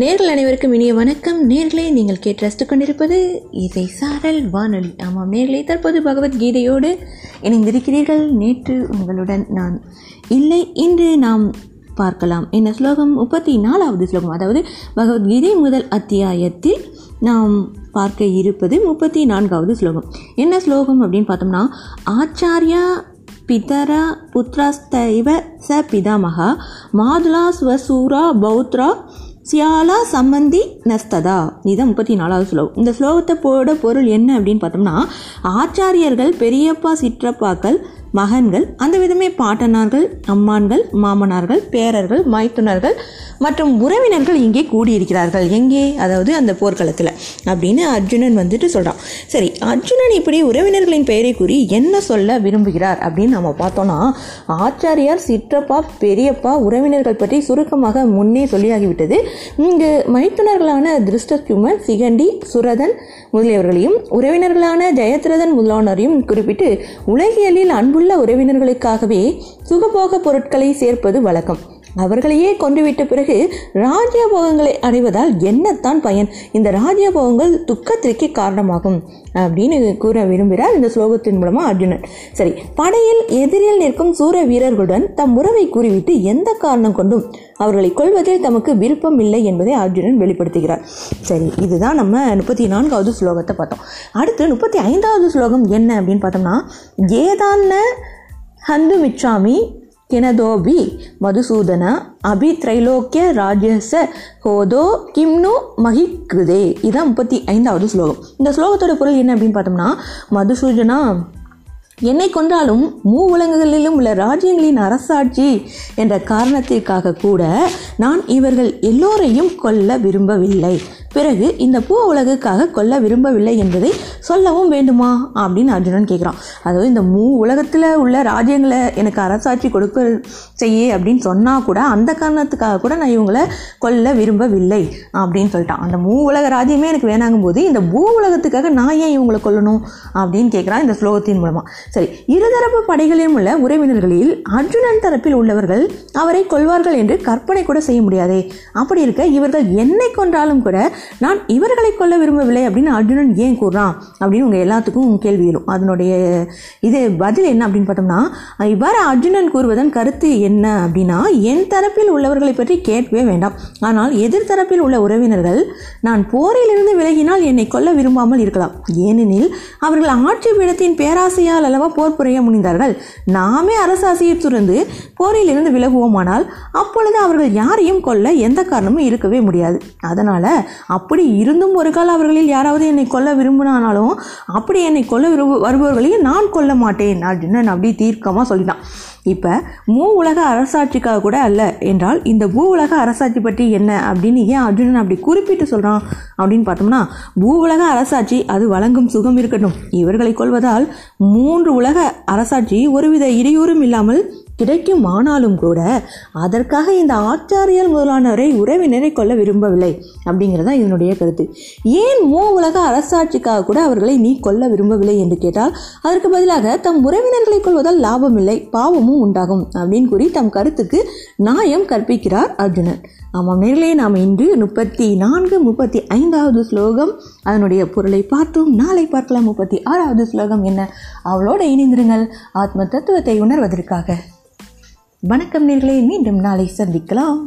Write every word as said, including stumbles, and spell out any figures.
நேர்கள் அனைவருக்கும் இனிய வணக்கம். நேர்களே, நீங்கள் கேட்டு ரசித்து கொண்டிருப்பது இசை சாரல் வானொலி. ஆமாம் நேர்களே, தற்போது பகவத்கீதையோடு இணைந்திருக்கிறீர்கள். நேற்று உங்களுடன் நான் இல்லை, இன்று நாம் பார்க்கலாம் என்ன ஸ்லோகம், முப்பத்தி நாலாவது ஸ்லோகம். அதாவது பகவத்கீதை முதல் அத்தியாயத்தில் நாம் பார்க்க இருப்பது முப்பத்தி நான்காவது ஸ்லோகம். என்ன ஸ்லோகம் அப்படின்னு பார்த்தோம்னா, ஆச்சாரியா பிதரா புத்திராஸ்தைவ ச பிதாமகா மாதுலா ஸ்வசூரா பௌத்ரா சியாலா சம்பந்தி நஸ்ததா. இதுதான் முப்பத்தி நாலாவது ஸ்லோகம். இந்த ஸ்லோகத்தை போட பொருள் என்ன அப்படின்னு பார்த்தோம்னா, ஆச்சாரியர்கள், பெரியப்பா சிற்றப்பாக்கள், மகன்கள், அந்த விதமே பாட்டனார்கள், அம்மான்கள், மாமனார்கள், பேரர்கள், மைத்துனர்கள் மற்றும் உறவினர்கள் இங்கே கூடியிருக்கிறார்கள். எங்கே? அதாவது அந்த போர்க்களத்தில் அப்படின்னு அர்ஜுனன் வந்துட்டு சொல்கிறான். சரி, அர்ஜுனன் இப்படி உறவினர்களின் பெயரை கூறி என்ன சொல்ல விரும்புகிறார் அப்படின்னு நம்ம பார்த்தோன்னா, ஆச்சாரியார், சிற்றப்பா, பெரியப்பா, உறவினர்கள் பற்றி சுருக்கமாக முன்னே சொல்லியாகிவிட்டது. இங்கு மைத்துனர்களான திருஷ்டத்யும்னன், சிகண்டி, சுரதன் முதலியவர்களையும் உறவினர்களான ஜெயத்ரதன் முதலானோரையும் குறிப்பிட்டு, உலகியலில் அன்புள்ள உறவினர்களுக்காகவே சுகபோக பொருட்களை சேர்ப்பது வழக்கம். அவர்களையே கொண்டுவிட்ட பிறகு ராஜ்யபோகங்களை அடைவதால் என்னத்தான் பயன்? இந்த ராஜ்யபோகங்கள் துக்கத்திற்கு காரணமாகும் அப்படின்னு கூற விரும்புகிறார் இந்த ஸ்லோகத்தின் மூலமாக அர்ஜுனன். சரி, படையில் எதிரில் நிற்கும் சூர வீரர்களுடன் தம் உறவை கூறிவிட்டு எந்த காரணம் கொண்டும் அவர்களை கொள்வதில் தமக்கு விருப்பம் இல்லை என்பதை அர்ஜுனன் வெளிப்படுத்துகிறார். சரி, இதுதான் நம்ம முப்பத்தி நான்காவது ஸ்லோகத்தை பார்த்தோம். அடுத்து முப்பத்தி ஐந்தாவது ஸ்லோகம் என்ன அப்படின்னு பார்த்தோம்னா, ஏதான ஹந்து மிச்சாமி கிணதோபி மதுசூதன அபி திரைலோக்கிய ராஜ்யச ஹோதோ கிம்னு மகிக்குதே. இதுதான் முப்பத்தி ஐந்தாவது ஸ்லோகம். இந்த ஸ்லோகத்தோட பொருள் என்ன அப்படின்னு பார்த்தோம்னா, மதுசூதனா, என்னை கொன்றாலும் மூ உலகங்களிலும் உள்ள ராஜ்யங்களின் அரசாட்சி என்ற காரணத்திற்காக கூட நான் இவர்கள் எல்லோரையும் கொல்ல விரும்பவில்லை. பிறகு இந்த பூ உலகுக்காக கொல்ல விரும்பவில்லை என்பதை சொல்லவும் வேண்டுமா அப்படின்னு அர்ஜுனன் கேட்குறான். அதாவது இந்த மூ உலகத்தில் உள்ள ராஜ்யங்களை எனக்கு அரசாட்சி கொடுக்க செய்ய அப்படின்னு சொன்னால் கூட அந்த காரணத்துக்காக கூட நான் இவங்களை கொல்ல விரும்பவில்லை அப்படின்னு சொல்லிட்டான். அந்த மூ உலக ராஜ்யமே எனக்கு வேணாங்கும் போது இந்த பூ உலகத்துக்காக நான் ஏன் இவங்களை கொல்லணும் அப்படின்னு கேட்குறான் இந்த ஸ்லோகத்தின் மூலமாக. சரி, இருதரப்பு படைகளிலும் உள்ள உறவினர்களில் அர்ஜுனன் தரப்பில் உள்ளவர்கள் அவரை கொல்வார்கள் என்று கற்பனை கூட செய்ய முடியாதே. அப்படி இருக்க இவர்கள் என்னை கொன்றாலும் கூட நான் இவர்களை கொல்ல விரும்பவில்லை அப்படின்னு அர்ஜுனன் ஏன் கூறான் அப்படின்னு உங்கள் எல்லாத்துக்கும் கேள்வி எழும். அதனுடைய இது பதில் என்ன அப்படின்னு பார்த்தோம்னா, இவ்வாறு அர்ஜுனன் கூறுவதன் கருத்து என்ன அப்படின்னா, என் தரப்பில் உள்ளவர்களை பற்றி கேட்கவே வேண்டாம். ஆனால் எதிர்த்தரப்பில் உள்ள உறவினர்கள் நான் போரிலிருந்து விலகினால் என்னை கொல்ல விரும்பாமல் இருக்கலாம். ஏனெனில் அவர்கள் ஆட்சி பீடத்தின் பேராசையால் அளவாக போர் புரிய முனைந்தார்கள். நாமே அரசாசையை துறந்து போரிலிருந்து விலகுவோமானால் அப்பொழுது அவர்கள் யாரையும் கொல்ல எந்த காரணமும் இருக்கவே முடியாது. அதனால் அப்படி இருந்தும் ஒரு கால அவர்களில் யாராவது என்னை கொல்ல விரும்பினாலும் அப்படி என்னை கொல்ல விரும்ப வருபவர்களையும் நான் கொல்ல மாட்டேன் அப்படின்னு அப்படி தீர்க்கமாக சொல்லிட்டான். இப்போ மூ உலக அரசாட்சிக்காக கூட அல்ல என்றால் இந்த பூ உலக அரசாட்சி பற்றி என்ன அப்படின்னு ஏன் அர்ஜுனன் அப்படி குறிப்பிட்டு சொல்கிறான் அப்படின்னு பார்த்தோம்னா, பூ உலக அரசாட்சி அது வழங்கும் சுகம் இருக்கட்டும், இவர்களை கொள்வதால் மூன்று உலக அரசாட்சி ஒருவித இடையூறும் இல்லாமல் கிடைக்கும். ஆனாலும் கூட அதற்காக இந்த ஆச்சாரியர் முதலானவரை உறவினரை கொள்ள விரும்பவில்லை அப்படிங்கிறதா இதனுடைய கருத்து. ஏன் மூ உலக அரசாட்சிக்காக கூட அவர்களை நீ கொல்ல விரும்பவில்லை என்று கேட்டால், அதற்கு பதிலாக தம் உறவினர்களை கொள்வதால் லாபம் இல்லை, பாவமும் உண்டாகும் அப்படின்னு கூறி தம் கருத்துக்கு நியாயம் கற்பிக்கிறார் அர்ஜுனன். ஆமாம் நேரிலே, நாம் இன்று முப்பத்தி நான்கு முப்பத்தி ஐந்தாவது ஸ்லோகம் அதனுடைய பொருளை பார்த்தோம். நாளை பார்க்கலாம் முப்பத்தி ஆறாவது ஸ்லோகம் என்ன. அவளோடு இணைந்திருங்கள் ஆத்ம தத்துவத்தை உணர்வதற்காக. வணக்கம் நேர்களே, மீண்டும் நாளை சந்திக்கலாம்.